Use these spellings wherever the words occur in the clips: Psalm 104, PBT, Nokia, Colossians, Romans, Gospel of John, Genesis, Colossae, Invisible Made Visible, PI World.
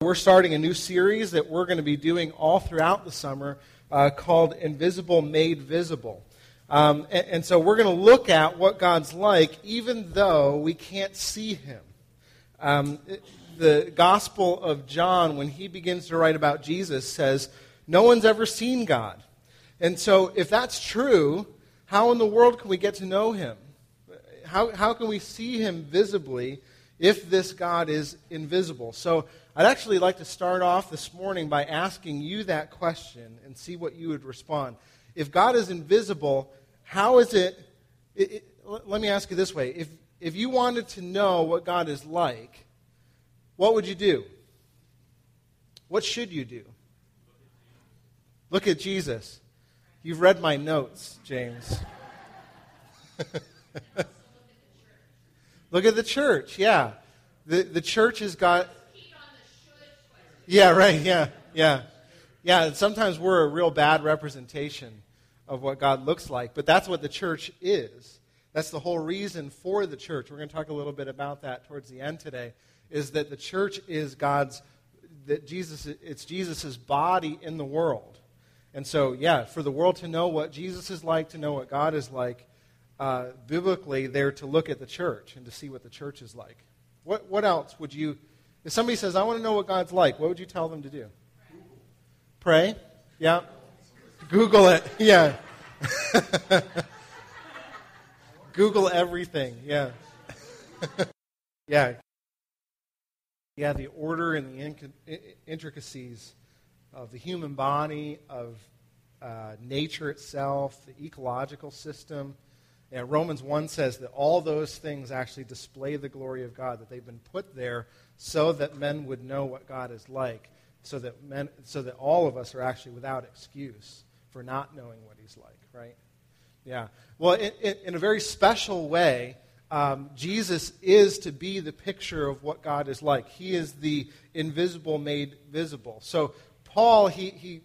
We're starting a new series that we're going to be doing all throughout the summer called Invisible Made Visible. And so we're going to look at what God's like even though we can't see Him. The Gospel of John, when he begins to write about Jesus, says, no one's ever seen God. And so if that's true, how in the world can we get to know Him? How can we see Him visibly if this God is invisible? So I'd actually like to start off this morning by asking you that question and see what you would respond. If God is invisible, how is it let me ask you this way. If you wanted to know what God is like, what would you do? What should you do? Look at Jesus. You've read my notes, James. Look at the church, yeah. The church has got... Yeah, right, yeah. Yeah, and sometimes we're a real bad representation of what God looks like, but that's what the church is. That's the whole reason for the church. We're going to talk a little bit about that towards the end today, is that the church is it's Jesus' body in the world. And so, yeah, for the world to know what Jesus is like, to know what God is like, biblically, they're to look at the church and to see what the church is like. What else would you... If somebody says, I want to know what God's like, what would you tell them to do? Pray? Yeah. Google it. Yeah. Google everything. Yeah. Yeah. Yeah, the order and the intricacies of the human body, of nature itself, the ecological system. Yeah, Romans 1 says that all those things actually display the glory of God, that they've been put there so that men would know what God is like, so that all of us are actually without excuse for not knowing what He's like, right? Yeah. Well, in a very special way, Jesus is to be the picture of what God is like. He is the invisible made visible. So Paul, the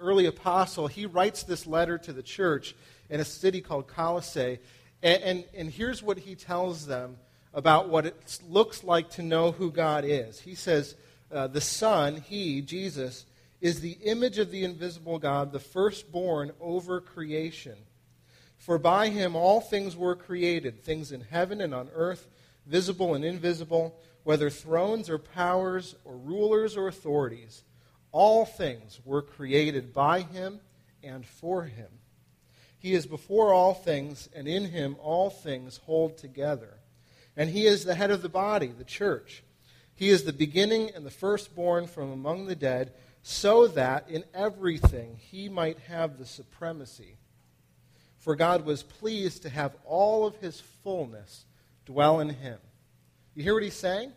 early apostle, he writes this letter to the church in a city called Colossae, and here's what he tells them about what it looks like to know who God is. He says, the Son, He, Jesus, is the image of the invisible God, the firstborn over creation. For by Him all things were created, things in heaven and on earth, visible and invisible, whether thrones or powers or rulers or authorities. All things were created by Him and for Him. He is before all things, and in Him all things hold together. And He is the head of the body, the church. He is the beginning and the firstborn from among the dead, so that in everything He might have the supremacy. For God was pleased to have all of His fullness dwell in Him. You hear what he's saying?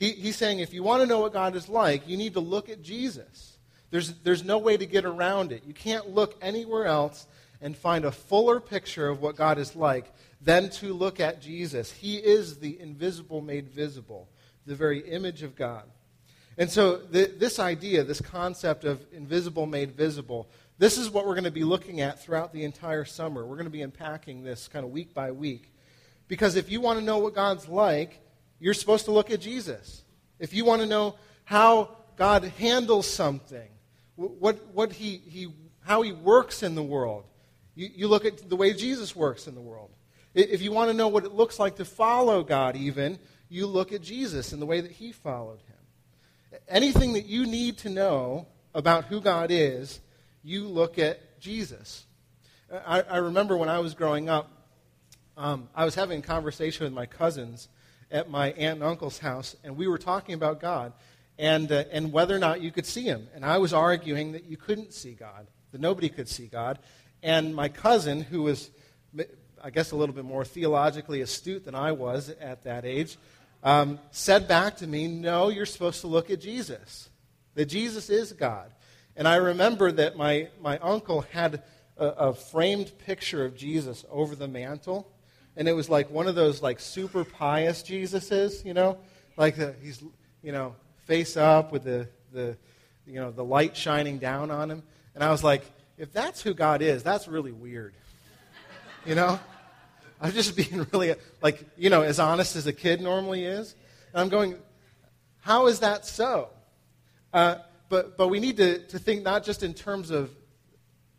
He's saying if you want to know what God is like, you need to look at Jesus. There's no way to get around it. You can't look anywhere else and find a fuller picture of what God is like than to look at Jesus. He is the invisible made visible, the very image of God. And so this idea, this concept of invisible made visible, this is what we're going to be looking at throughout the entire summer. We're going to be unpacking this kind of week by week. Because if you want to know what God's like, you're supposed to look at Jesus. If you want to know how God handles something, how He works in the world, you look at the way Jesus works in the world. If you want to know what it looks like to follow God even, you look at Jesus and the way that He followed Him. Anything that you need to know about who God is, you look at Jesus. I remember when I was growing up, I was having a conversation with my cousins, at my aunt and uncle's house, and we were talking about God and whether or not you could see him. And I was arguing that you couldn't see God, that nobody could see God. And my cousin, who was, I guess, a little bit more theologically astute than I was at that age, said back to me, no, you're supposed to look at Jesus, that Jesus is God. And I remember that my uncle had a framed picture of Jesus over the mantle, and it was like one of those like super pious Jesuses, you know, like he's, you know, face up with the you know, the light shining down on him. And I was like, if that's who God is, that's really weird, you know. I'm just being really, like, you know, as honest as a kid normally is. And I'm going, how is that so? But we need to think not just in terms of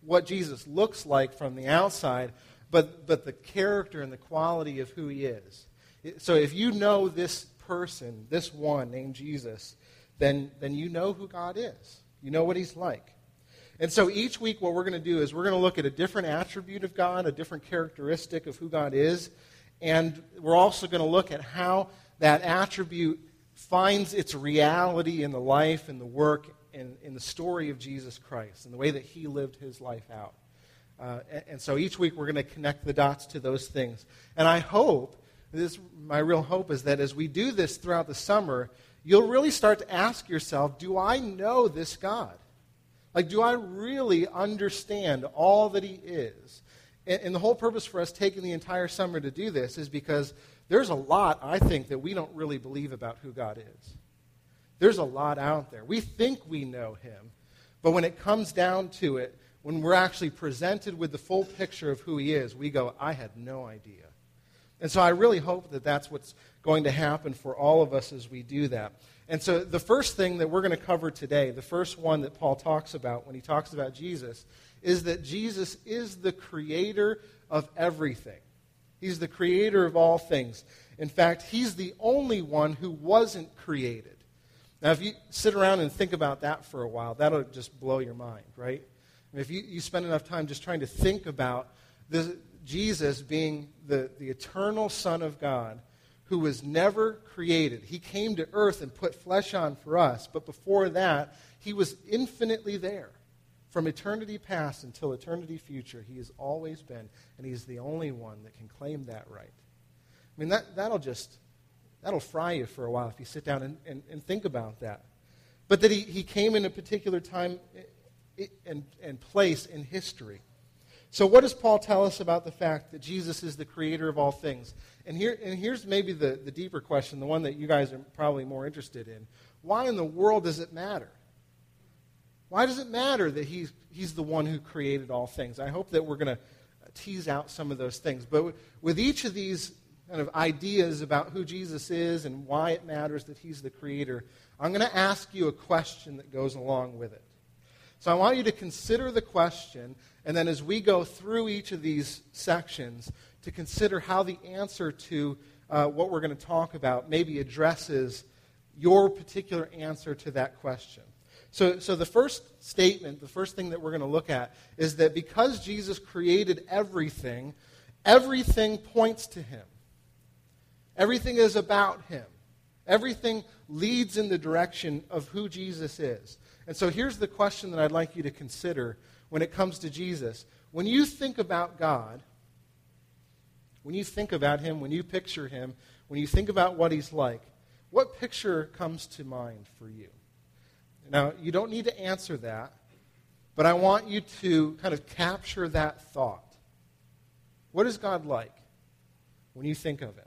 what Jesus looks like from the outside, but the character and the quality of who he is. So if you know this person, this one named Jesus, then you know who God is. You know what he's like. And so each week what we're going to do is we're going to look at a different attribute of God, a different characteristic of who God is, and we're also going to look at how that attribute finds its reality in the life and the work and in the story of Jesus Christ and the way that he lived his life out. And so each week we're going to connect the dots to those things. And I hope, my real hope is that as we do this throughout the summer, you'll really start to ask yourself, do I know this God? Like, do I really understand all that he is? And the whole purpose for us taking the entire summer to do this is because there's a lot, I think, that we don't really believe about who God is. There's a lot out there. We think we know him, but when it comes down to it, when we're actually presented with the full picture of who he is, we go, I had no idea. And so I really hope that that's what's going to happen for all of us as we do that. And so the first thing that we're going to cover today, the first one that Paul talks about when he talks about Jesus, is that Jesus is the creator of everything. He's the creator of all things. In fact, he's the only one who wasn't created. Now, if you sit around and think about that for a while, that'll just blow your mind, right? And if you spend enough time just trying to think about this, Jesus being the eternal Son of God, who was never created. He came to earth and put flesh on for us, but before that, he was infinitely there. From eternity past until eternity future, he has always been, and he's the only one that can claim that right. I mean, that'll fry you for a while if you sit down and think about that. But that he came in a particular time and place in history. So what does Paul tell us about the fact that Jesus is the creator of all things? And here's maybe the deeper question, the one that you guys are probably more interested in. Why in the world does it matter? Why does it matter that he's the one who created all things? I hope that we're going to tease out some of those things. But with each of these kind of ideas about who Jesus is and why it matters that he's the creator, I'm going to ask you a question that goes along with it. So I want you to consider the question, and then as we go through each of these sections, to consider how the answer to what we're going to talk about maybe addresses your particular answer to that question. So the first statement, the first thing that we're going to look at, is that because Jesus created everything, everything points to him. Everything is about him. Everything leads in the direction of who Jesus is. And so here's the question that I'd like you to consider when it comes to Jesus. When you think about God, when you think about him, when you picture him, when you think about what he's like, what picture comes to mind for you? Now, you don't need to answer that, but I want you to kind of capture that thought. What is God like when you think of him?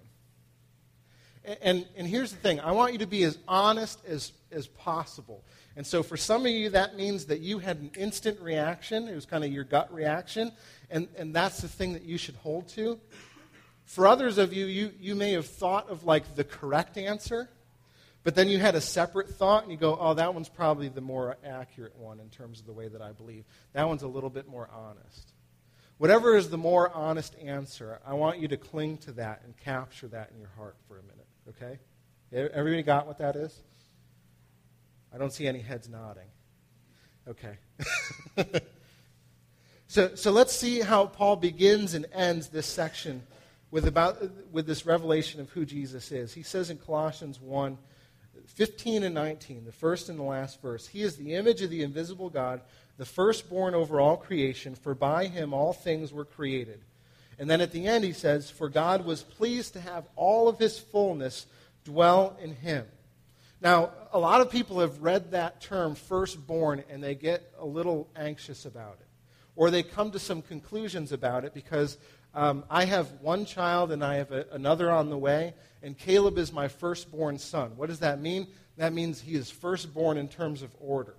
And here's the thing. I want you to be as honest as possible. And so for some of you, that means that you had an instant reaction. It was kind of your gut reaction. And that's the thing that you should hold to. For others of you, you may have thought of like the correct answer, but then you had a separate thought and you go, oh, that one's probably the more accurate one in terms of the way that I believe. That one's a little bit more honest. Whatever is the more honest answer, I want you to cling to that and capture that in your heart for a minute. Okay? Everybody got what that is? I don't see any heads nodding. Okay. So let's see how Paul begins and ends this section with this revelation of who Jesus is. He says in Colossians 1:15 and 19, the first and the last verse, He is the image of the invisible God, the firstborn over all creation, for by Him all things were created. And then at the end he says, for God was pleased to have all of His fullness dwell in Him. Now, a lot of people have read that term, firstborn, and they get a little anxious about it. Or they come to some conclusions about it because I have one child and I have another on the way, and Caleb is my firstborn son. What does that mean? That means he is firstborn in terms of order.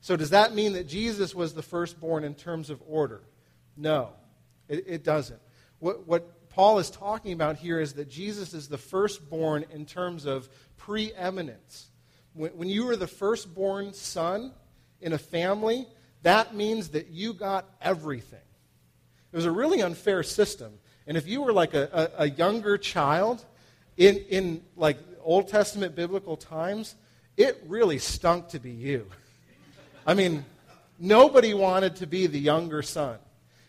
So does that mean that Jesus was the firstborn in terms of order? No, it doesn't. What Paul is talking about here is that Jesus is the firstborn in terms of preeminence. When you were the firstborn son in a family, that means that you got everything. It was a really unfair system. And if you were like a younger child in like Old Testament biblical times, it really stunk to be you. I mean, nobody wanted to be the younger son.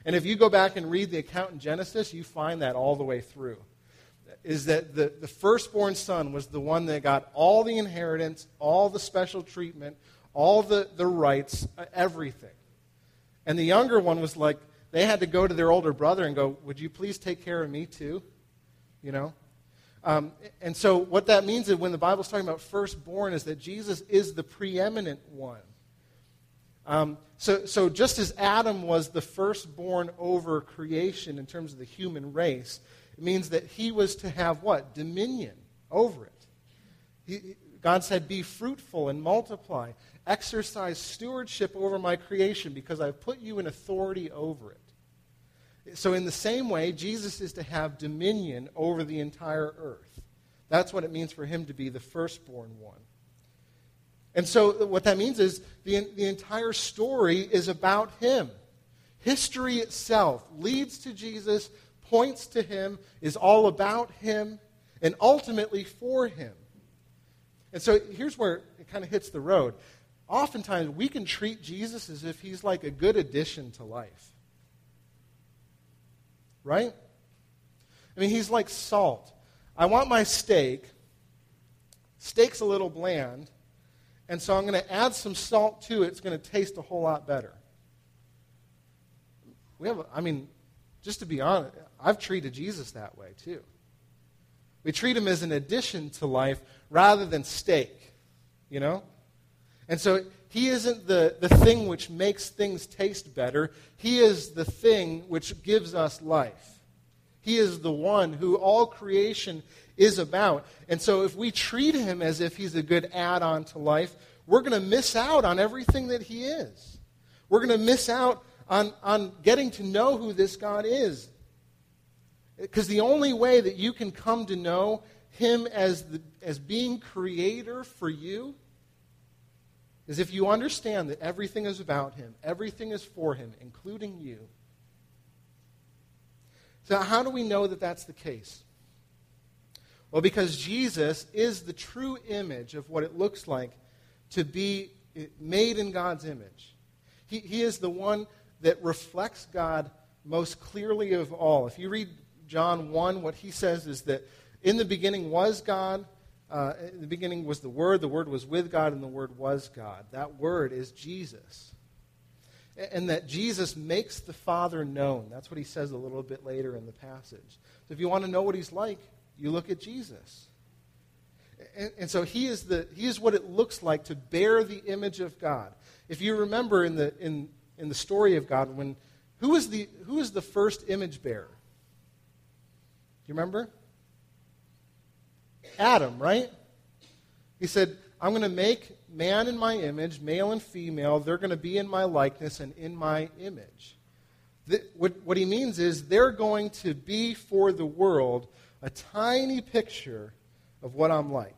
And if you go back and read the account in Genesis, you find that all the way through. Is that the firstborn son was the one that got all the inheritance, all the special treatment, all the rights, everything. And the younger one was like, they had to go to their older brother and go, would you please take care of me too? You know? And so what that means is when the Bible's talking about firstborn is that Jesus is the preeminent one. So just as Adam was the firstborn over creation in terms of the human race, it means that he was to have what? Dominion over it. God said, be fruitful and multiply. Exercise stewardship over my creation because I've put you in authority over it. So in the same way, Jesus is to have dominion over the entire earth. That's what it means for him to be the firstborn one. And so what that means is the entire story is about him. History itself leads to Jesus, points to him, is all about him, and ultimately for him. And so here's where it kind of hits the road. Oftentimes we can treat Jesus as if he's like a good addition to life. Right? I mean, he's like salt. I want my steak. Steak's a little bland. And so I'm going to add some salt to it. It's going to taste a whole lot better. Just to be honest, I've treated Jesus that way too. We treat him as an addition to life rather than steak, you know? And so he isn't the thing which makes things taste better. He is the thing which gives us life. He is the one who all creation is about. And so if we treat him as if he's a good add-on to life, we're going to miss out on everything that he is. We're going to miss out on getting to know who this God is. Because the only way that you can come to know him as being creator for you is if you understand that everything is about him, everything is for him, including you. So how do we know that that's the case? Well, because Jesus is the true image of what it looks like to be made in God's image. He is the one that reflects God most clearly of all. If you read John 1, what he says is that in the beginning was God, in the beginning was the Word was with God, and the Word was God. That Word is Jesus. And that Jesus makes the Father known. That's what he says a little bit later in the passage. So if you want to know what he's like, you look at Jesus. And so he is what it looks like to bear the image of God. If you remember in the story of God, who is the first image bearer? You remember? Adam, right? He said, I'm going to make man in my image, male and female. They're going to be in my likeness and in my image. What he means is they're going to be for the world a tiny picture of what I'm like.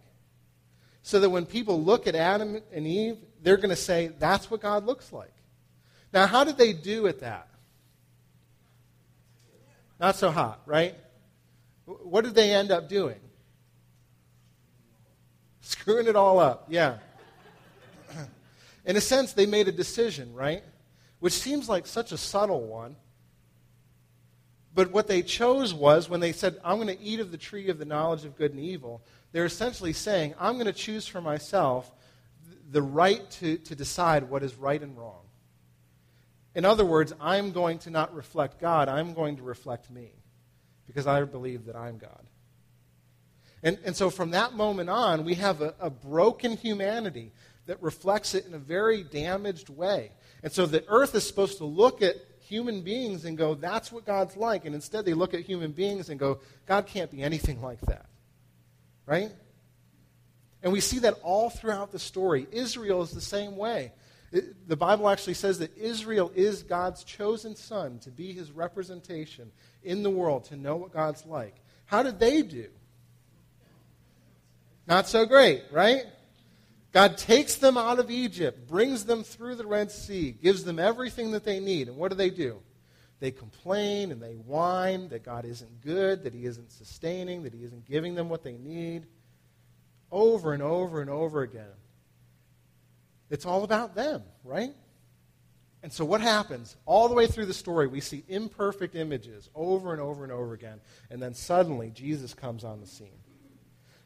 So that when people look at Adam and Eve, they're going to say, that's what God looks like. Now, how did they do at that? Not so hot, right? What did they end up doing? Screwing it all up, yeah. In a sense, they made a decision, right? Which seems like such a subtle one. But what they chose was when they said, I'm going to eat of the tree of the knowledge of good and evil, they're essentially saying, I'm going to choose for myself the right to decide what is right and wrong. In other words, I'm going to not reflect God. I'm going to reflect me because I believe that I'm God. And so from that moment on, we have a broken humanity that reflects it in a very damaged way. And so the earth is supposed to look at human beings and go, that's what God's like. And instead they look at human beings and go, God can't be anything like that. Right? And we see that all throughout the story. Israel is the same way. The Bible actually says that Israel is God's chosen son to be his representation in the world, to know what God's like. How did they do? Not so great, right? God takes them out of Egypt, brings them through the Red Sea, gives them everything that they need. And what do? They complain and they whine that God isn't good, that he isn't sustaining, that he isn't giving them what they need. Over and over and over again. It's all about them, right? And so what happens? All the way through the story, we see imperfect images over and over and over again. And then suddenly, Jesus comes on the scene.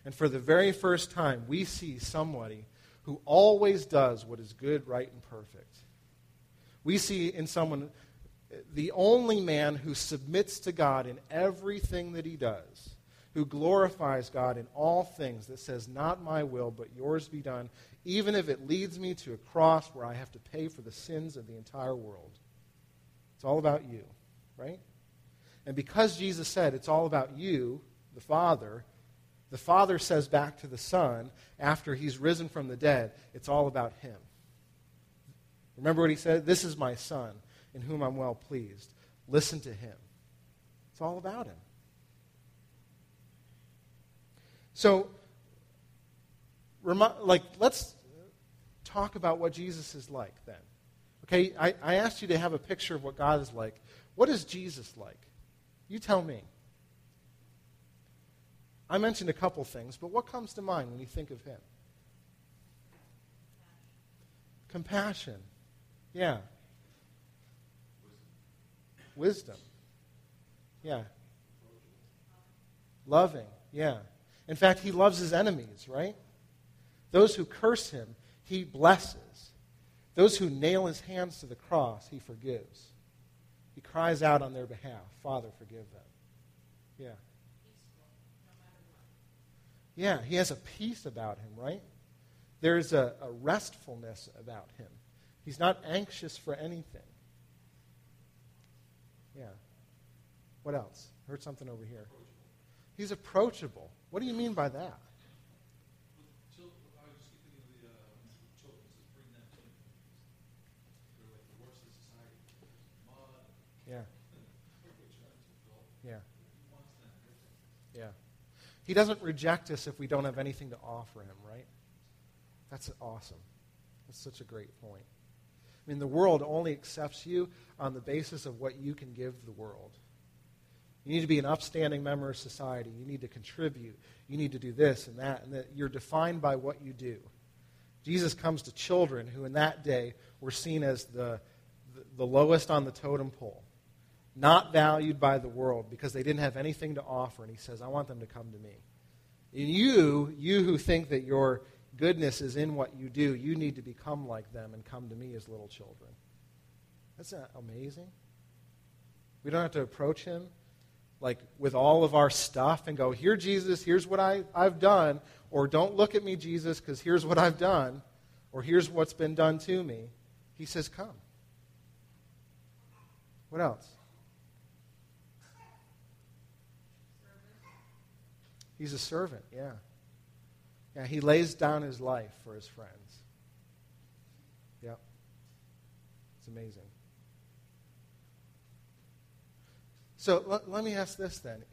And for the very first time, we see somebody who always does what is good, right, and perfect. We see in someone the only man who submits to God in everything that he does, who glorifies God in all things, that says, not my will, but yours be done, even if it leads me to a cross where I have to pay for the sins of the entire world. It's all about you, right? And because Jesus said it's all about you, the Father says back to the Son, after he's risen from the dead, it's all about him. Remember what he said? This is my Son, in whom I'm well pleased. Listen to him. It's all about him. So, let's talk about what Jesus is like then. Okay, I asked you to have a picture of what God is like. What is Jesus like? You tell me. I mentioned a couple things, but what comes to mind when you think of him? Compassion. Yeah. Wisdom. Yeah. Loving. Yeah. In fact, he loves his enemies, right? Those who curse him, he blesses. Those who nail his hands to the cross, he forgives. He cries out on their behalf, Father, forgive them. Yeah. Yeah, he has a peace about him, right? There's a restfulness about him. He's not anxious for anything. Yeah. What else? I heard something over here. He's approachable. What do you mean by that? Yeah. Yeah. Yeah. He doesn't reject us if we don't have anything to offer him, right? That's awesome. That's such a great point. I mean, the world only accepts you on the basis of what you can give the world. You need to be an upstanding member of society. You need to contribute. You need to do this and that, and that. You're defined by what you do. Jesus comes to children who in that day were seen as the lowest on the totem pole, not valued by the world because they didn't have anything to offer. And he says, I want them to come to me. And you who think that your goodness is in what you do, you need to become like them and come to me as little children. That's not amazing. We don't have to approach him like with all of our stuff and go, here, Jesus, here's what I've done, or don't look at me, Jesus, because here's what I've done, or here's what's been done to me. He says, come. What else? He's a servant, yeah. Yeah, he lays down his life for his friends. Yeah. It's amazing. So let me ask this then.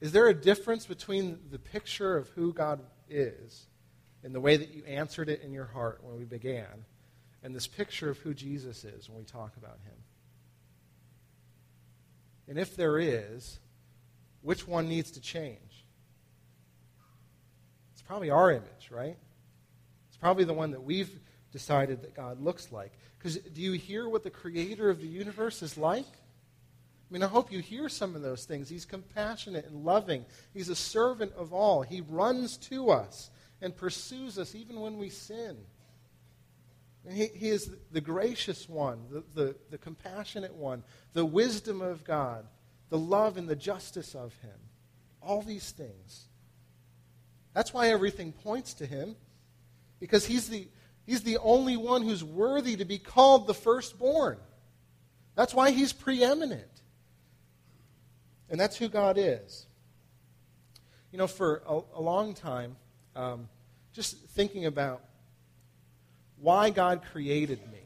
Is there a difference between the picture of who God is and the way that you answered it in your heart when we began and this picture of who Jesus is when we talk about him? And if there is, which one needs to change? It's probably our image, right? It's probably the one that we've decided that God looks like. Because do you hear what the creator of the universe is like? I mean, I hope you hear some of those things. He's compassionate and loving. He's a servant of all. He runs to us and pursues us even when we sin. And he is the gracious one, the compassionate one, the wisdom of God, the love and the justice of him. All these things. That's why everything points to him. Because he's the only one who's worthy to be called the firstborn. That's why he's preeminent. And that's who God is. You know, for a long time, just thinking about why God created me.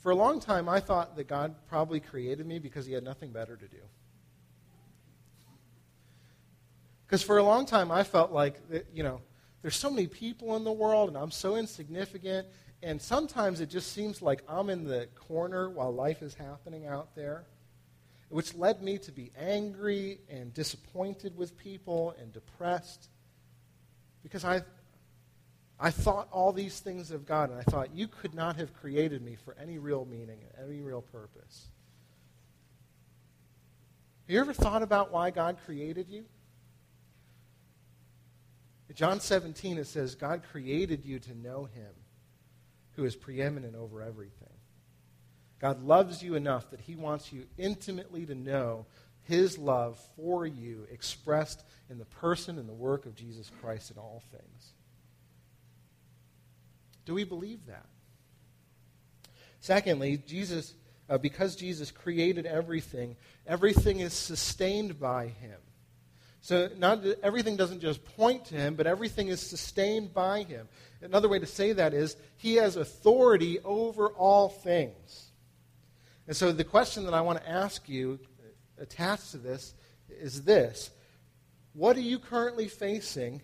For a long time, I thought that God probably created me because he had nothing better to do. Because for a long time, I felt like, that, you know, there's so many people in the world, and I'm so insignificant, and sometimes it just seems like I'm in the corner while life is happening out there, which led me to be angry and disappointed with people and depressed, because I thought all these things of God, and I thought, you could not have created me for any real meaning, any real purpose. Have you ever thought about why God created you? In John 17, it says, God created you to know him who is preeminent over everything. God loves you enough that he wants you intimately to know his love for you expressed in the person and the work of Jesus Christ in all things. Do we believe that? Secondly, because Jesus created everything, everything is sustained by him. So everything doesn't just point to him, but everything is sustained by him. Another way to say that is he has authority over all things. And so the question that I want to ask you attached to this is this. What are you currently facing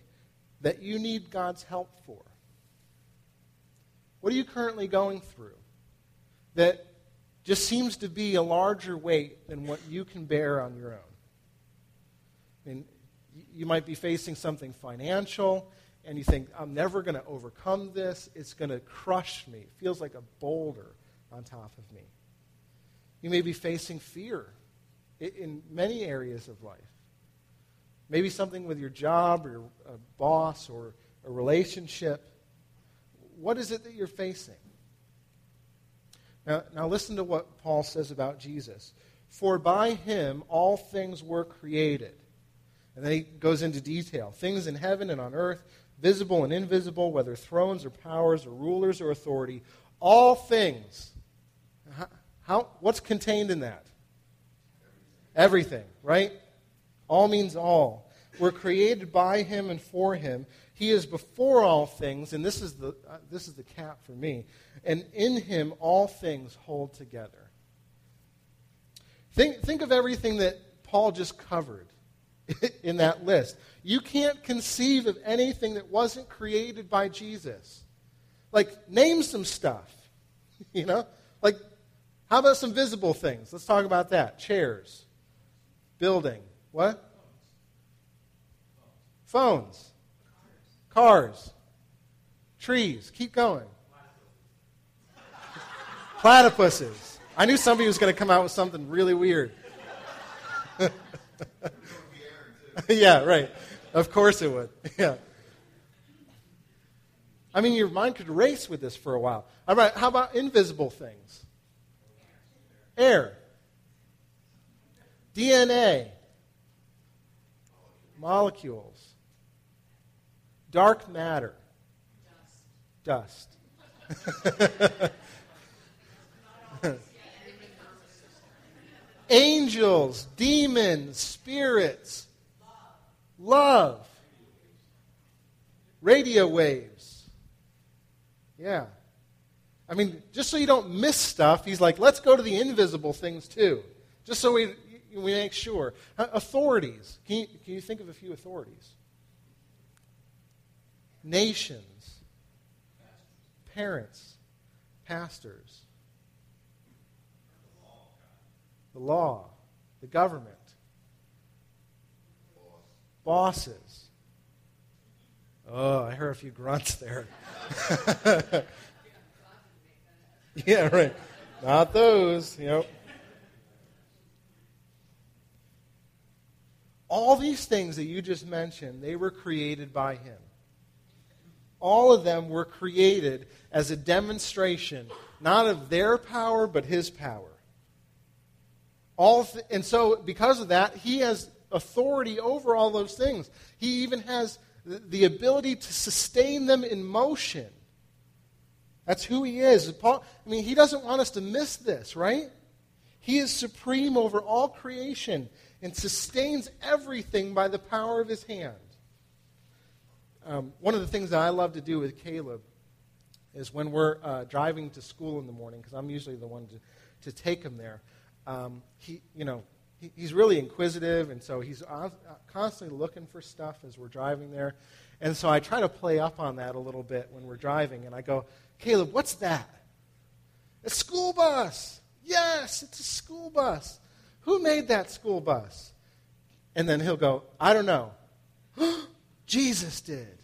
that you need God's help for? What are you currently going through that just seems to be a larger weight than what you can bear on your own? I mean, you might be facing something financial, and you think, I'm never going to overcome this. It's going to crush me. It feels like a boulder on top of me. You may be facing fear in many areas of life. Maybe something with your job or your boss or a relationship. What is it that you're facing? Now listen to what Paul says about Jesus. For by him all things were created. And then he goes into detail. Things in heaven and on earth, visible and invisible, whether thrones or powers or rulers or authority, all things. What's contained in that? Everything, right? All means all. We're created by him and for him. He is before all things, and this is the cap for me. And in him all things hold together. Think of everything that Paul just covered. In that list. You can't conceive of anything that wasn't created by Jesus. Like, name some stuff. You know? Like, how about some visible things? Let's talk about that. Chairs. Building. What? Phones. Cars. Trees. Keep going. Platypuses. I knew somebody was going to come out with something really weird. Yeah, right. Of course it would. Yeah. I mean, your mind could race with this for a while. All right, how about invisible things? Air. DNA. Molecules. Dark matter. Dust. Angels, demons, spirits. Love. Radio waves. Yeah. I mean, just so you don't miss stuff, he's like, let's go to the invisible things too. Just so we make sure. Authorities. Can you think of a few authorities? Nations. Parents. Pastors. The law. The government. Bosses. Oh, I heard a few grunts there. Yeah, right. Not those, you know. All these things that you just mentioned, they were created by him. All of them were created as a demonstration, not of their power, but his power. And so because of that, he has authority over all those things. He even has the ability to sustain them in motion. That's who he is. Paul, he doesn't want us to miss this, right? He is supreme over all creation and sustains everything by the power of his hand. One of the things that I love to do with Caleb is when we're driving to school in the morning, because I'm usually the one to take him there, he's really inquisitive, and so he's constantly looking for stuff as we're driving there. And so I try to play up on that a little bit when we're driving, and I go, Caleb, what's that? A school bus. Yes, it's a school bus. Who made that school bus? And then he'll go, I don't know. Jesus did.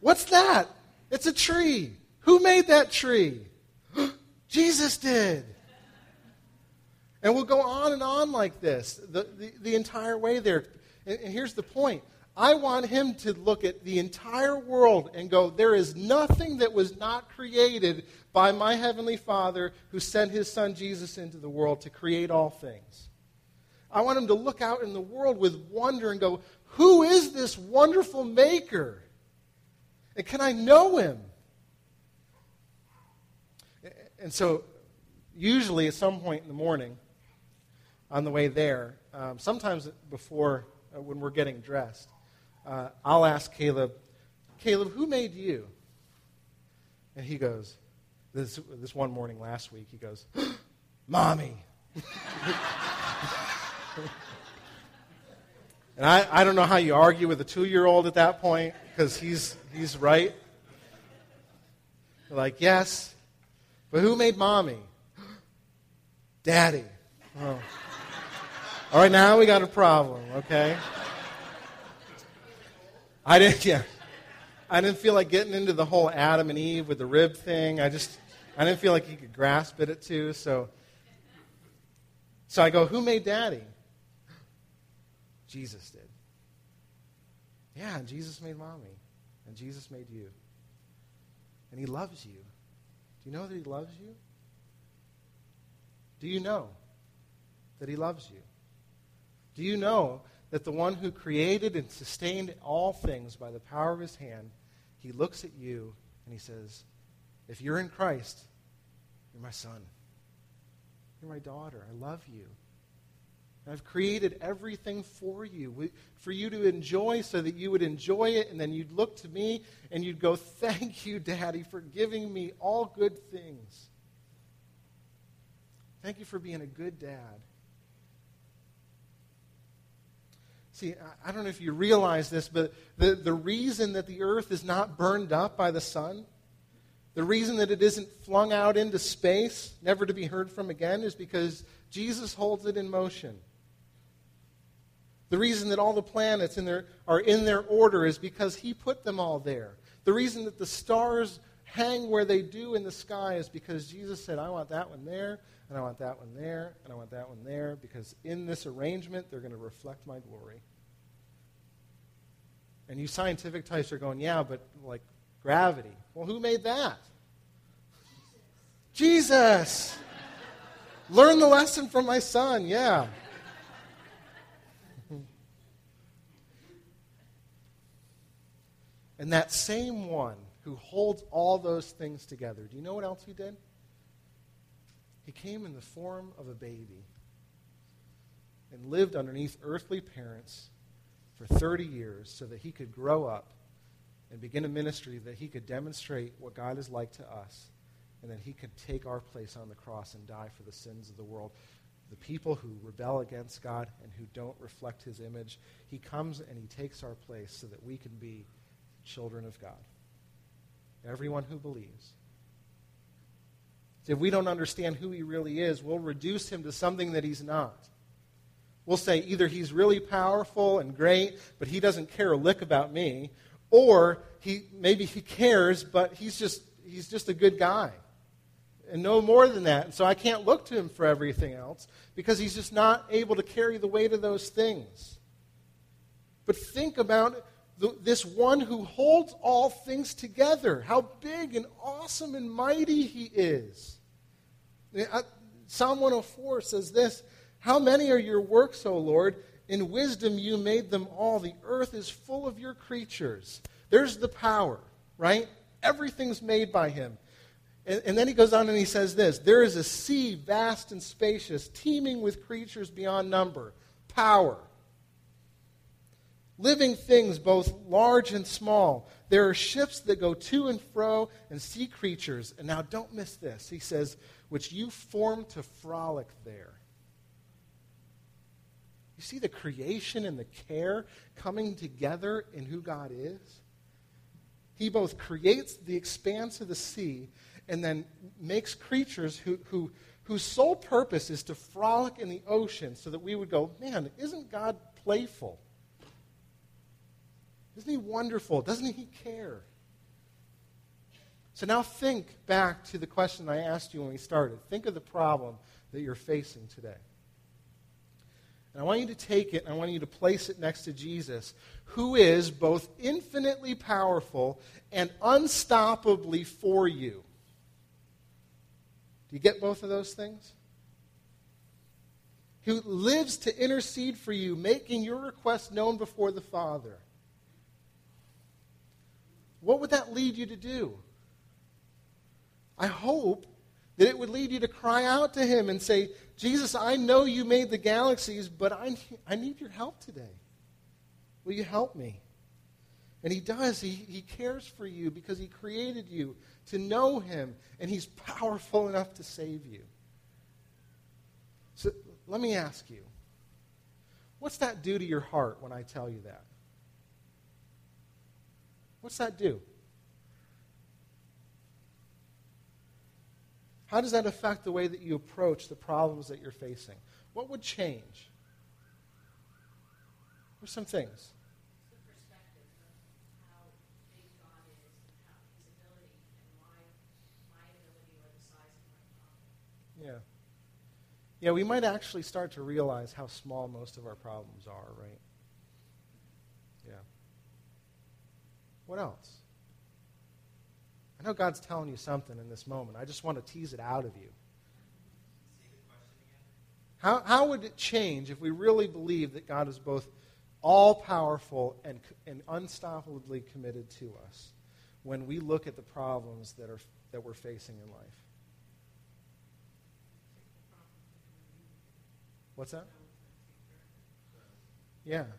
What's that? It's a tree. Who made that tree? Jesus did. And we'll go on and on like this the entire way there. And here's the point. I want him to look at the entire world and go, there is nothing that was not created by my heavenly Father who sent his son Jesus into the world to create all things. I want him to look out in the world with wonder and go, who is this wonderful maker? And can I know him? And so usually at some point in the morning on the way there, sometimes before when we're getting dressed, I'll ask Caleb, who made you? And he goes, this one morning last week, he goes, Mommy. And I don't know how you argue with a 2-year-old at that point, because he's right. You're like, yes, but who made Mommy? Daddy. Oh. All right, now we got a problem, okay? I didn't feel like getting into the whole Adam and Eve with the rib thing. I didn't feel like you could grasp it too. So I go, who made Daddy? Jesus did. Yeah, and Jesus made Mommy. And Jesus made you. And he loves you. Do you know that he loves you? Do you know that he loves you? Do you know that the one who created and sustained all things by the power of his hand, he looks at you and he says, if you're in Christ, you're my son. You're my daughter. I love you. And I've created everything for you, for you to enjoy so that you would enjoy it, and then you'd look to me and you'd go, thank you, Daddy, for giving me all good things. Thank you for being a good dad. See, I don't know if you realize this, but the reason that the earth is not burned up by the sun, the reason that it isn't flung out into space, never to be heard from again, is because Jesus holds it in motion. The reason that all the planets are in their order is because he put them all there. The reason that the stars hang where they do in the sky is because Jesus said, I want that one there. And I want that one there, and I want that one there, because in this arrangement, they're going to reflect my glory. And you scientific types are going, yeah, but like gravity. Well, who made that? Jesus! Learn the lesson from my son, yeah. And that same one who holds all those things together, do you know what else he did? He came in the form of a baby and lived underneath earthly parents for 30 years so that he could grow up and begin a ministry that he could demonstrate what God is like to us, and that he could take our place on the cross and die for the sins of the world. The people who rebel against God and who don't reflect his image, he comes and he takes our place so that we can be children of God. Everyone who believes. If we don't understand who he really is, we'll reduce him to something that he's not. We'll say either he's really powerful and great, but he doesn't care a lick about me, or maybe he cares, but he's just a good guy. and no more than that. And so I can't look to him for everything else because he's just not able to carry the weight of those things. But think about this one who holds all things together, how big and awesome and mighty he is. Psalm 104 says this, "How many are your works, O Lord? In wisdom you made them all. The earth is full of your creatures." There's the power, right? Everything's made by him. And then he goes on and he says this, "There is a sea vast and spacious, teeming with creatures beyond number." Power. "Living things both large and small. There are ships that go to and fro and sea creatures." And now don't miss this. He says, "Which you form to frolic there." You see the creation and the care coming together in who God is? He both creates the expanse of the sea and then makes creatures whose sole purpose is to frolic in the ocean so that we would go, man, isn't God playful? Isn't he wonderful? Doesn't he care? So now think back to the question I asked you when we started. Think of the problem that you're facing today. And I want you to take it and I want you to place it next to Jesus, who is both infinitely powerful and unstoppably for you. Do you get both of those things? Who lives to intercede for you, making your request known before the Father. What would that lead you to do? I hope that it would lead you to cry out to him and say, "Jesus, I know you made the galaxies, but I need your help today. Will you help me?" And he does. He cares for you because he created you to know him, and he's powerful enough to save you. So let me ask you, what's that do to your heart when I tell you that? What's that do? How does that affect the way that you approach the problems that you're facing? What would change? What are some things? The perspective of how big God is and how his ability and my ability or the size of my problem. Yeah, we might actually start to realize how small most of our problems are, right? Yeah. What else? I know God's telling you something in this moment. I just want to tease it out of you. Say the question again. How would it change if we really believe that God is both all-powerful and unstoppably committed to us when we look at the problems that we're facing in life? What's that? Yeah.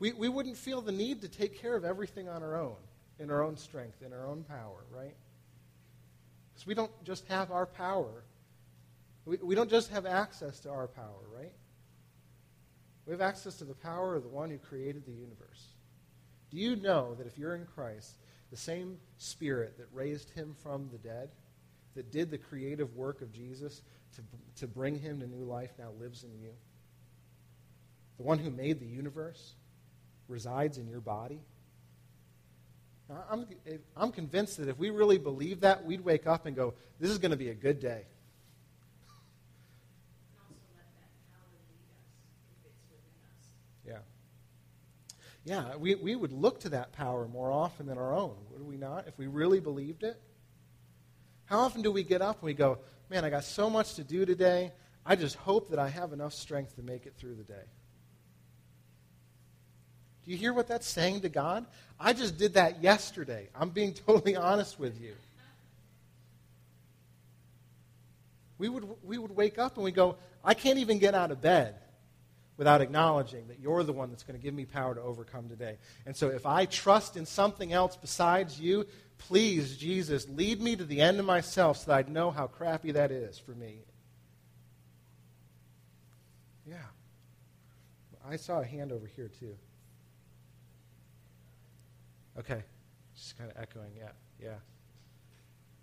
We wouldn't feel the need to take care of everything on our own, in our own strength, in our own power, right? Because we don't just have our power. We don't just have access to our power, right? We have access to the power of the one who created the universe. Do you know that if you're in Christ, the same Spirit that raised him from the dead, that did the creative work of Jesus to bring him to new life, now lives in you? The one who made the universe resides in your body. Now, I'm convinced that if we really believe that, we'd wake up and go, "This is going to be a good day." And also let that power lead us if it's within us. Yeah. Yeah, we would look to that power more often than our own, would we not? If we really believed it. How often do we get up and we go, "Man, I got so much to do today. I just hope that I have enough strength to make it through the day." Do you hear what that's saying to God? I just did that yesterday. I'm being totally honest with you. We would wake up and we go, "I can't even get out of bed without acknowledging that you're the one that's going to give me power to overcome today. And so if I trust in something else besides you, please, Jesus, lead me to the end of myself so that I'd know how crappy that is for me." Yeah. I saw a hand over here too. Okay, just kind of echoing, yeah.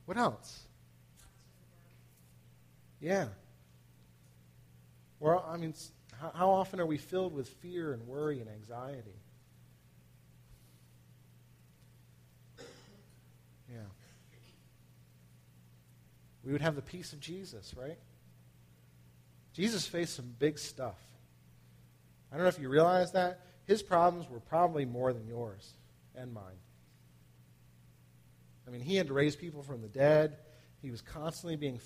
What else? Yeah. Well, I mean, how often are we filled with fear and worry and anxiety? Yeah. we would have the peace of Jesus, right? Jesus faced some big stuff. I don't know if you realize that. His problems were probably more than yours and mine. I mean, he had to raise people from the dead. He was constantly being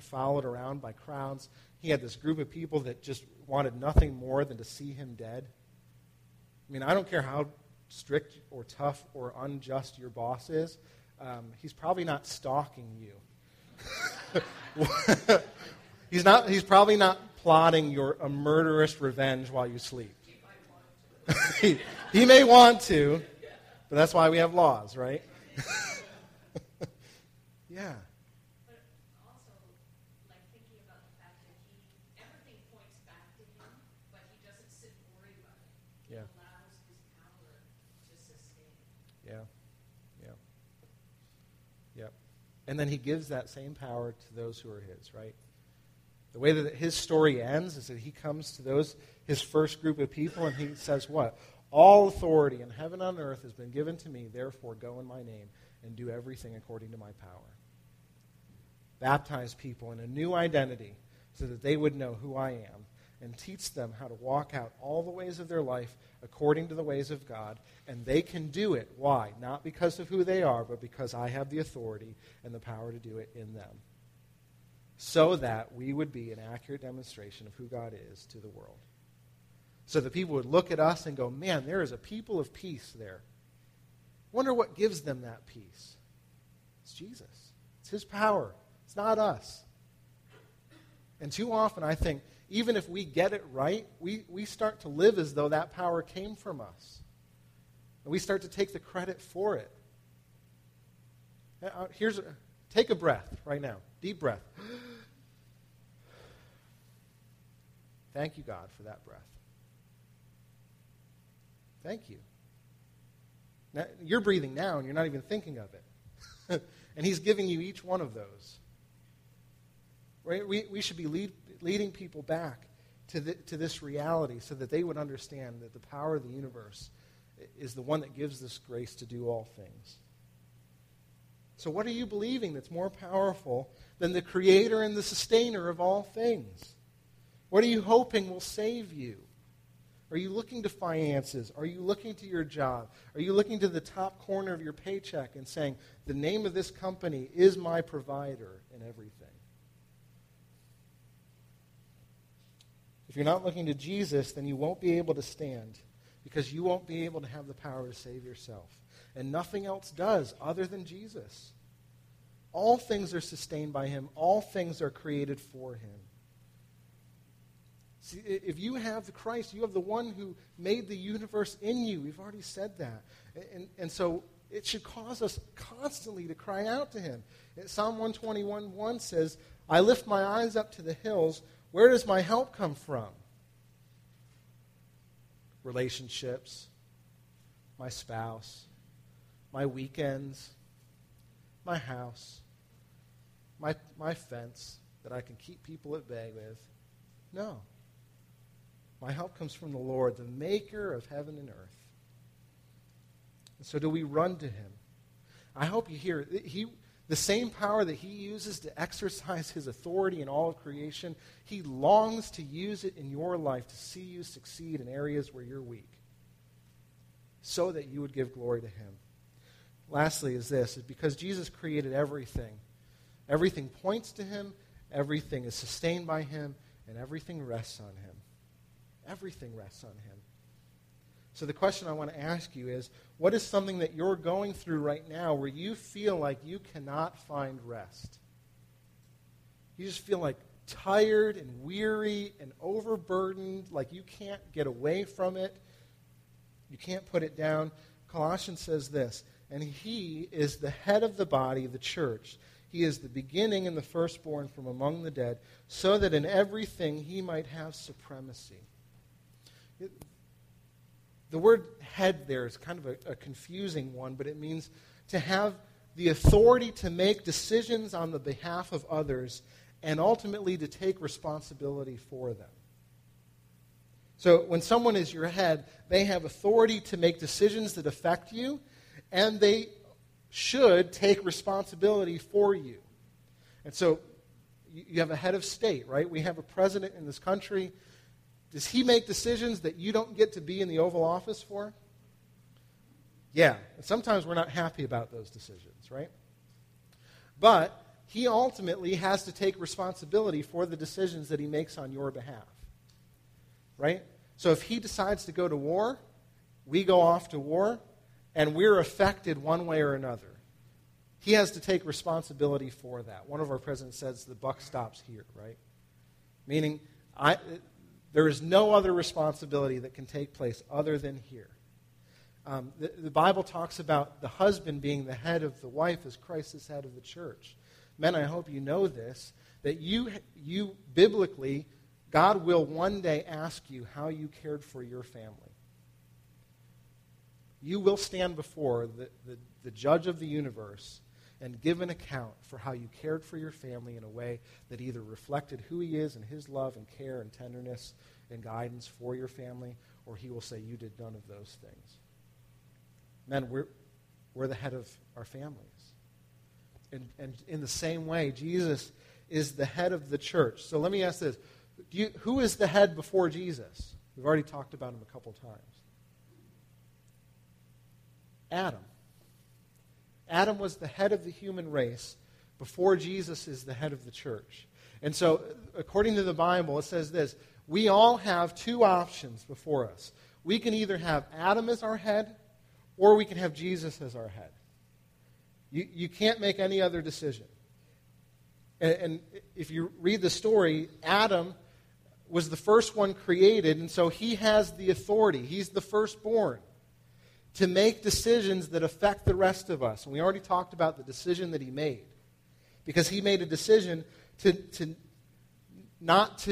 followed around by crowds. He had this group of people that just wanted nothing more than to see him dead. I mean, I don't care how strict or tough or unjust your boss is. He's probably not stalking you. He's probably not plotting a murderous revenge while you sleep. He may want to, but that's why we have laws, right? Yeah. But also, like, thinking about the fact that everything points back to him, but he doesn't sit and worry about it. He allows his power to sustain it. Yeah. And then he gives that same power to those who are his, right? The way that his story ends is that he comes to his first group of people, and he says what? All authority in heaven and on earth has been given to me, therefore go in my name and do everything according to my power. Baptize people in a new identity so that they would know who I am, and teach them how to walk out all the ways of their life according to the ways of God, and they can do it. Why? Not because of who they are, but because I have the authority and the power to do it in them, so that we would be an accurate demonstration of who God is to the world. So that people would look at us and go, man, there is a people of peace there. Wonder what gives them that peace. It's Jesus. It's his power. It's not us. And too often I think, even if we get it right, we start to live as though that power came from us. And we start to take the credit for it. Take a breath right now. Deep breath. Thank you, God, for that breath. Thank you. Now, you're breathing now, and you're not even thinking of it. And he's giving you each one of those. Right? We should be leading people back to this reality so that they would understand that the power of the universe is the one that gives this grace to do all things. So what are you believing that's more powerful than the creator and the sustainer of all things? What are you hoping will save you? Are you looking to finances? Are you looking to your job? Are you looking to the top corner of your paycheck and saying, the name of this company is my provider in everything? If you're not looking to Jesus, then you won't be able to stand, because you won't be able to have the power to save yourself. And nothing else does other than Jesus. All things are sustained by him. All things are created for him. See, if you have the Christ, you have the one who made the universe in you. We've already said that. And so it should cause us constantly to cry out to him. Psalm 121:1 says, I lift my eyes up to the hills. Where does my help come from? Relationships, my spouse, my weekends, my house, my fence that I can keep people at bay with. No. My help comes from the Lord, the maker of heaven and earth. And so do we run to him? I hope you hear it. The same power that he uses to exercise his authority in all of creation, he longs to use it in your life to see you succeed in areas where you're weak, so that you would give glory to him. Lastly is this, is because Jesus created everything. Everything points to him. Everything is sustained by him. And everything rests on him. Everything rests on him. So the question I want to ask you is, what is something that you're going through right now where you feel like you cannot find rest? You just feel like tired and weary and overburdened, like you can't get away from it. You can't put it down. Colossians says this, and he is the head of the body, the church. He is the beginning and the firstborn from among the dead, so that in everything he might have supremacy. The word head there is kind of a confusing one, but it means to have the authority to make decisions on the behalf of others and ultimately to take responsibility for them. So when someone is your head, they have authority to make decisions that affect you, and they should take responsibility for you. And so you have a head of state, right? We have a president in this country. Does he make decisions that you don't get to be in the Oval Office for? Yeah. And sometimes we're not happy about those decisions, right? But he ultimately has to take responsibility for the decisions that he makes on your behalf, right? So if he decides to go to war, we go off to war, and we're affected one way or another. He has to take responsibility for that. One of our presidents says the buck stops here, right? Meaning there is no other responsibility that can take place other than here. The Bible talks about the husband being the head of the wife as Christ is head of the church. Men, I hope you know this, that you biblically, God will one day ask you how you cared for your family. You will stand before the judge of the universe and give an account for how you cared for your family in a way that either reflected who he is and his love and care and tenderness and guidance for your family, or he will say you did none of those things. Men, we're the head of our families. And in the same way, Jesus is the head of the church. So let me ask this. Who is the head before Jesus? We've already talked about him a couple times. Adam. Adam was the head of the human race before Jesus is the head of the church. And so, according to the Bible, it says this. We all have two options before us. We can either have Adam as our head, or we can have Jesus as our head. You can't make any other decision. And if you read the story, Adam was the first one created, and so he has the authority. He's the firstborn to make decisions that affect the rest of us. And we already talked about the decision that he made. Because he made a decision to not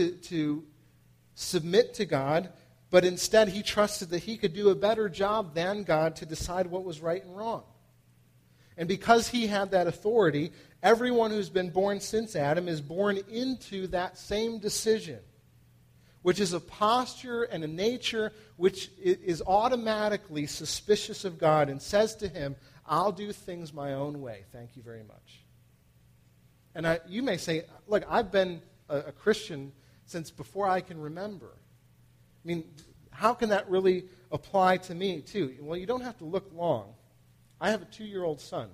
submit to God, but instead he trusted that he could do a better job than God to decide what was right and wrong. And because he had that authority, everyone who's been born since Adam is born into that same decision, which is a posture and a nature which is automatically suspicious of God and says to him, I'll do things my own way. Thank you very much. And you may say, look, I've been a Christian since before I can remember. I mean, how can that really apply to me too? Well, you don't have to look long. I have a 2-year-old son.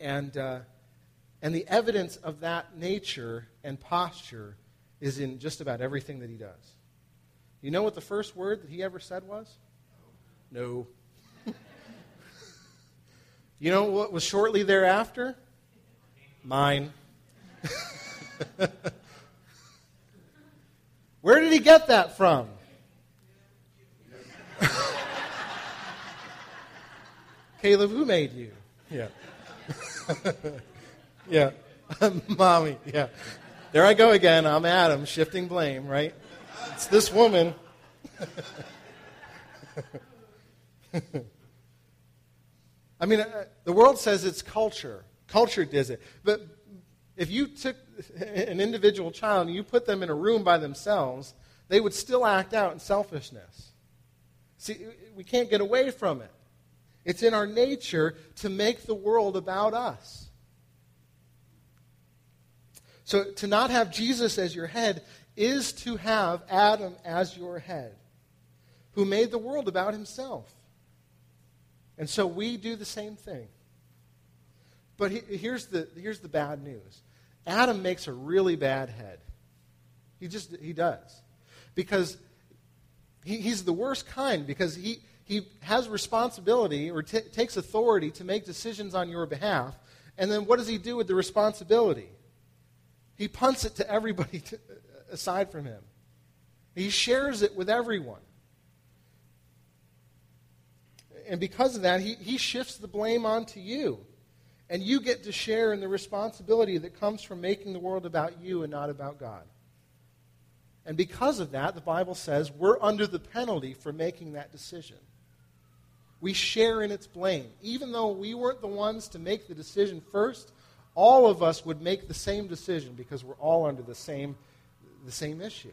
And the evidence of that nature and posture is in just about everything that he does. You know what the first word that he ever said was? No. You know what was shortly thereafter? Mine. Where did he get that from? Caleb, who made you? Yeah. Yeah. Mommy, yeah. There I go again. I'm Adam, shifting blame, right? It's this woman. I mean, the world says it's culture. Culture does it. But if you took an individual child and you put them in a room by themselves, they would still act out in selfishness. See, we can't get away from it. It's in our nature to make the world about us. So to not have Jesus as your head is to have Adam as your head, who made the world about himself. And so we do the same thing. But here's the bad news. Adam makes a really bad head. He does. Because he's the worst kind, because he has responsibility or takes authority to make decisions on your behalf. And then what does he do with the responsibility? He punts it to everybody aside from him. He shares it with everyone. And because of that, he shifts the blame onto you. And you get to share in the responsibility that comes from making the world about you and not about God. And because of that, the Bible says we're under the penalty for making that decision. We share in its blame. Even though we weren't the ones to make the decision first, all of us would make the same decision because we're all under the same issue.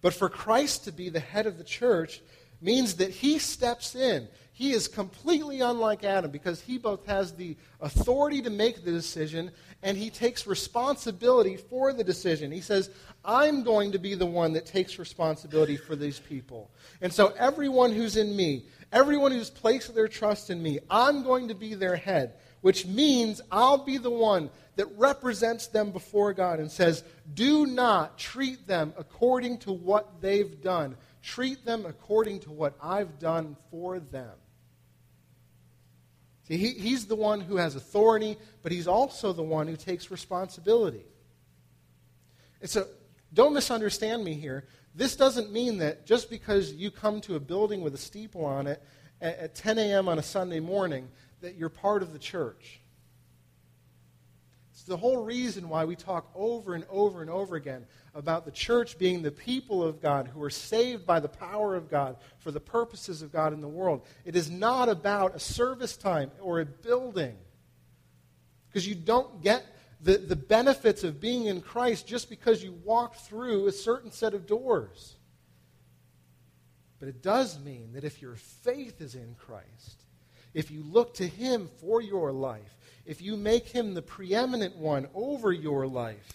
But for Christ to be the head of the church means that he steps in. He is completely unlike Adam because he both has the authority to make the decision and he takes responsibility for the decision. He says, I'm going to be the one that takes responsibility for these people. And so everyone who's in me, everyone who's placed their trust in me, I'm going to be their head, which means I'll be the one that represents them before God and says, do not treat them according to what they've done. Treat them according to what I've done for them. See, he's the one who has authority, but he's also the one who takes responsibility. And so, don't misunderstand me here. This doesn't mean that just because you come to a building with a steeple on it at 10 a.m. on a Sunday morning, that you're part of the church. It's the whole reason why we talk over and over and over again about the church being the people of God who are saved by the power of God for the purposes of God in the world. It is not about a service time or a building. Because you don't get the benefits of being in Christ just because you walk through a certain set of doors. But it does mean that if your faith is in Christ, if you look to Him for your life, if you make Him the preeminent one over your life,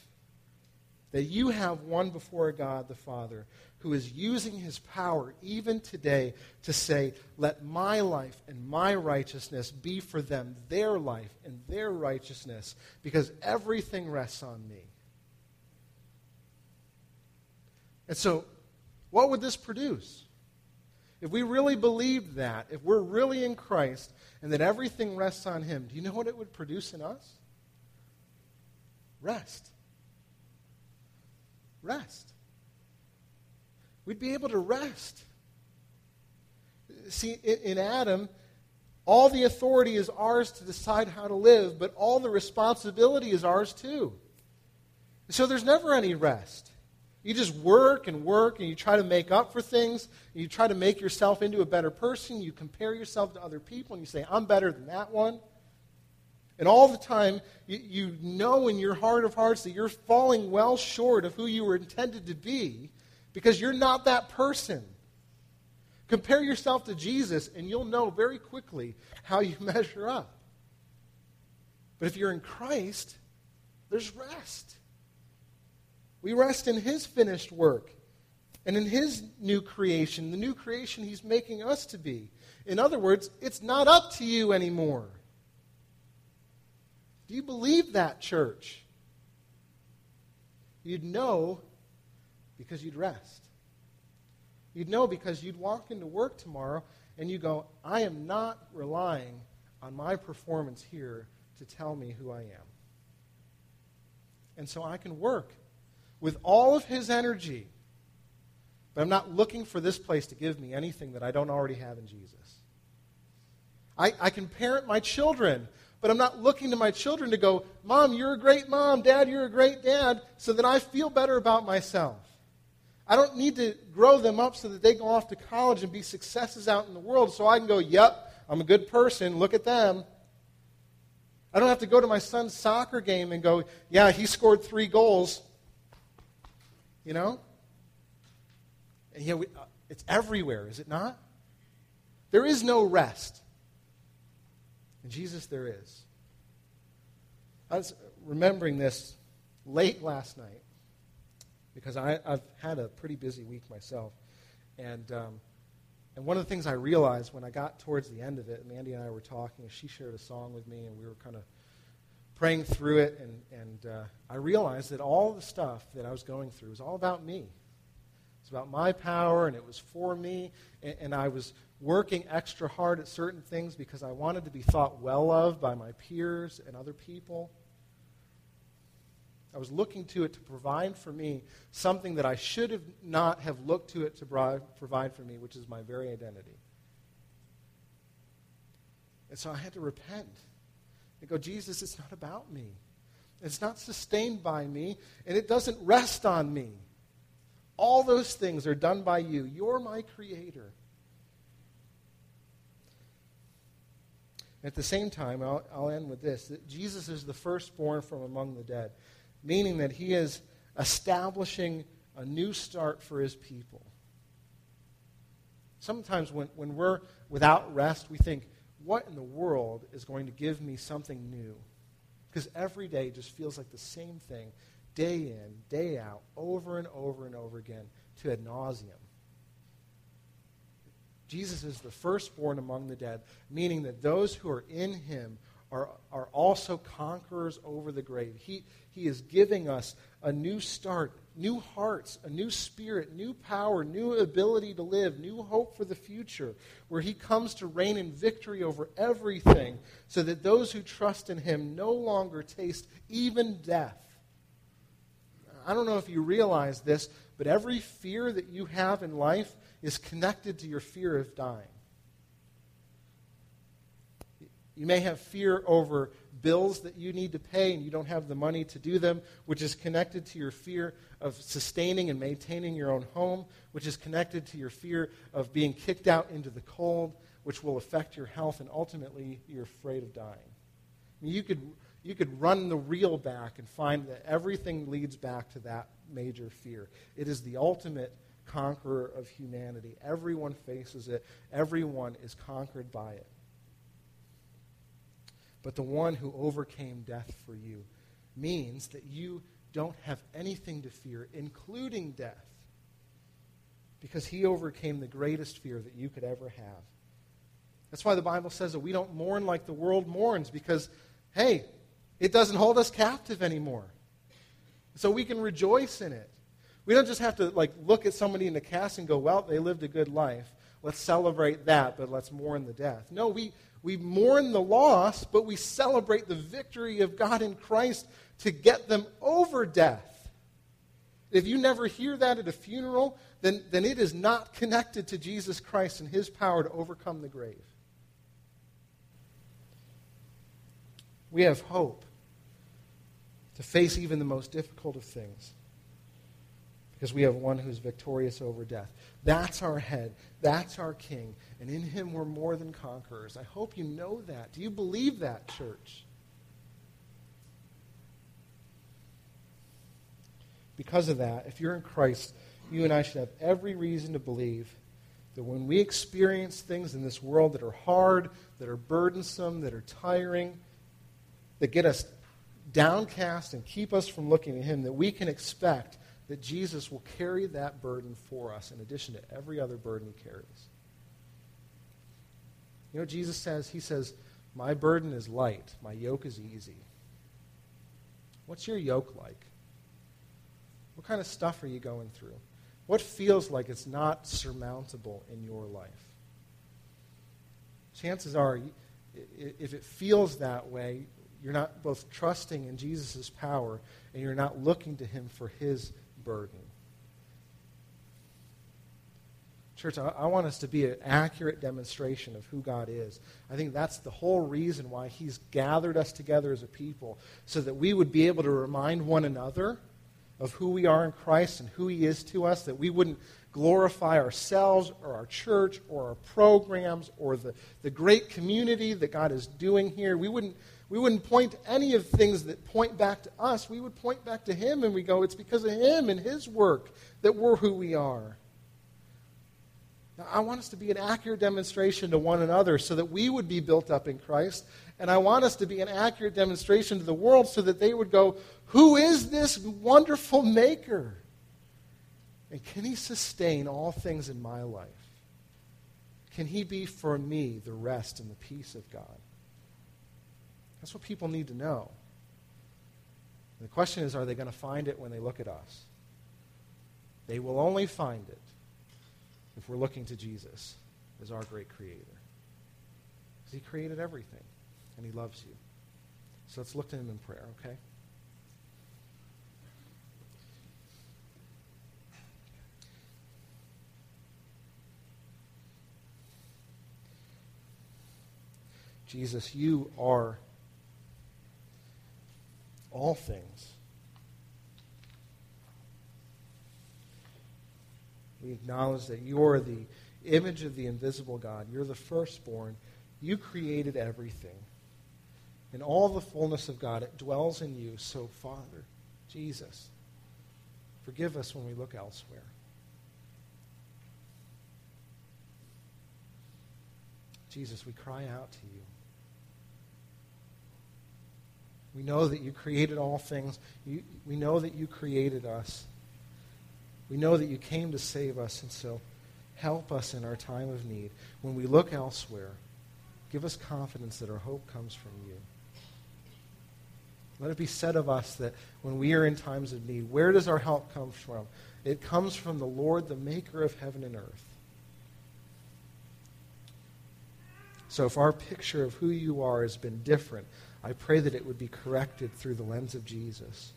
that you have one before God the Father who is using His power even today to say, let my life and my righteousness be for them their life and their righteousness, because everything rests on me. And so, what would this produce? If we really believed that, if we're really in Christ and that everything rests on Him, do you know what it would produce in us? Rest. Rest. We'd be able to rest. See, in Adam, all the authority is ours to decide how to live, but all the responsibility is ours too. So there's never any rest. You just work and you try to make up for things. You try to make yourself into a better person. You compare yourself to other people and you say, I'm better than that one. And all the time, you know in your heart of hearts that you're falling well short of who you were intended to be because you're not that person. Compare yourself to Jesus and you'll know very quickly how you measure up. But if you're in Christ, there's rest. We rest in His finished work and in His new creation, the new creation He's making us to be. In other words, it's not up to you anymore. Do you believe that, church? You'd know because you'd rest. You'd know because you'd walk into work tomorrow and you go, I am not relying on my performance here to tell me who I am. And so I can work with all of His energy, but I'm not looking for this place to give me anything that I don't already have in Jesus. I can parent my children, but I'm not looking to my children to go, Mom, you're a great mom, Dad, you're a great dad, so that I feel better about myself. I don't need to grow them up so that they go off to college and be successes out in the world so I can go, yep, I'm a good person, look at them. I don't have to go to my son's soccer game and go, yeah, he scored 3 goals. You know? And yet it's everywhere, is it not? There is no rest. In Jesus, there is. I was remembering this late last night because I've had a pretty busy week myself. And one of the things I realized when I got towards the end of it, Mandy and I were talking, and she shared a song with me, and we were kind of praying through it, and I realized that all the stuff that I was going through was all about me. It's about my power, and it was for me, and I was working extra hard at certain things because I wanted to be thought well of by my peers and other people. I was looking to it to provide for me something that I should have not have looked to it to provide for me, which is my very identity. And so I had to repent. I go, Jesus, it's not about me. It's not sustained by me, and it doesn't rest on me. All those things are done by you. You're my creator. At the same time, I'll end with this, that Jesus is the firstborn from among the dead, meaning that He is establishing a new start for His people. Sometimes when we're without rest, we think, what in the world is going to give me something new? Because every day just feels like the same thing, day in, day out, over and over and over again, to ad nauseum. Jesus is the firstborn among the dead, meaning that those who are in him are also conquerors over the grave. He is giving us a new start, new hearts, a new spirit, new power, new ability to live, new hope for the future, where he comes to reign in victory over everything so that those who trust in him no longer taste even death. I don't know if you realize this, but every fear that you have in life is connected to your fear of dying. You may have fear over bills that you need to pay and you don't have the money to do them, which is connected to your fear of sustaining and maintaining your own home, which is connected to your fear of being kicked out into the cold, which will affect your health, and ultimately you're afraid of dying. I mean, you could run the reel back and find that everything leads back to that major fear. It is the ultimate conqueror of humanity. Everyone faces it. Everyone is conquered by it. But the one who overcame death for you means that you don't have anything to fear, including death, because he overcame the greatest fear that you could ever have. That's why the Bible says that we don't mourn like the world mourns, because, hey, it doesn't hold us captive anymore. So we can rejoice in it. We don't just have to look at somebody in the cast and go, well, they lived a good life. Let's celebrate that, but let's mourn the death. No, we mourn the loss, but we celebrate the victory of God in Christ to get them over death. If you never hear that at a funeral, then it is not connected to Jesus Christ and his power to overcome the grave. We have hope to face even the most difficult of things, because we have one who's victorious over death. That's our head. That's our king. And in him we're more than conquerors. I hope you know that. Do you believe that, church? Because of that, if you're in Christ, you and I should have every reason to believe that when we experience things in this world that are hard, that are burdensome, that are tiring, that get us downcast and keep us from looking at him, that we can expect that Jesus will carry that burden for us in addition to every other burden he carries. You know what Jesus says? He says, my burden is light, my yoke is easy. What's your yoke like? What kind of stuff are you going through? What feels like it's not surmountable in your life? Chances are, if it feels that way, you're not both trusting in Jesus' power and you're not looking to him for his burden. Church, I want us to be an accurate demonstration of who God is. I think that's the whole reason why he's gathered us together as a people, so that we would be able to remind one another of who we are in Christ and who he is to us, that we wouldn't glorify ourselves or our church or our programs or the great community that God is doing here. We wouldn't point to any of things that point back to us. We would point back to him, and we go, it's because of him and his work that we're who we are. Now, I want us to be an accurate demonstration to one another so that we would be built up in Christ. And I want us to be an accurate demonstration to the world so that they would go, who is this wonderful maker? And can he sustain all things in my life? Can he be for me the rest and the peace of God? That's what people need to know. And the question is, are they going to find it when they look at us? They will only find it if we're looking to Jesus as our great creator. Because he created everything, and he loves you. So let's look to him in prayer, okay? Jesus, you are all things. We acknowledge that you're the image of the invisible God. You're the firstborn. You created everything. And all the fullness of God, it dwells in you. So, Father, Jesus, forgive us when we look elsewhere. Jesus, we cry out to you. We know that you created all things. We know that you created us. We know that you came to save us, and so help us in our time of need. When we look elsewhere, give us confidence that our hope comes from you. Let it be said of us that when we are in times of need, where does our help come from? It comes from the Lord, the maker of heaven and earth. So if our picture of who you are has been different, I pray that it would be corrected through the lens of Jesus.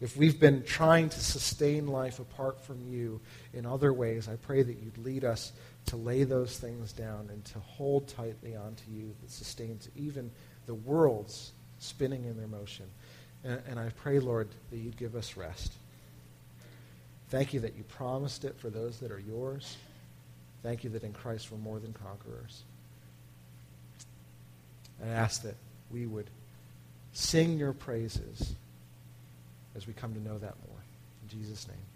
If we've been trying to sustain life apart from you in other ways, I pray that you'd lead us to lay those things down and to hold tightly onto you that sustains even the world's spinning in their motion. And I pray, Lord, that you'd give us rest. Thank you that you promised it for those that are yours. Thank you that in Christ we're more than conquerors. And I ask that we would sing your praises as we come to know that more. In Jesus' name.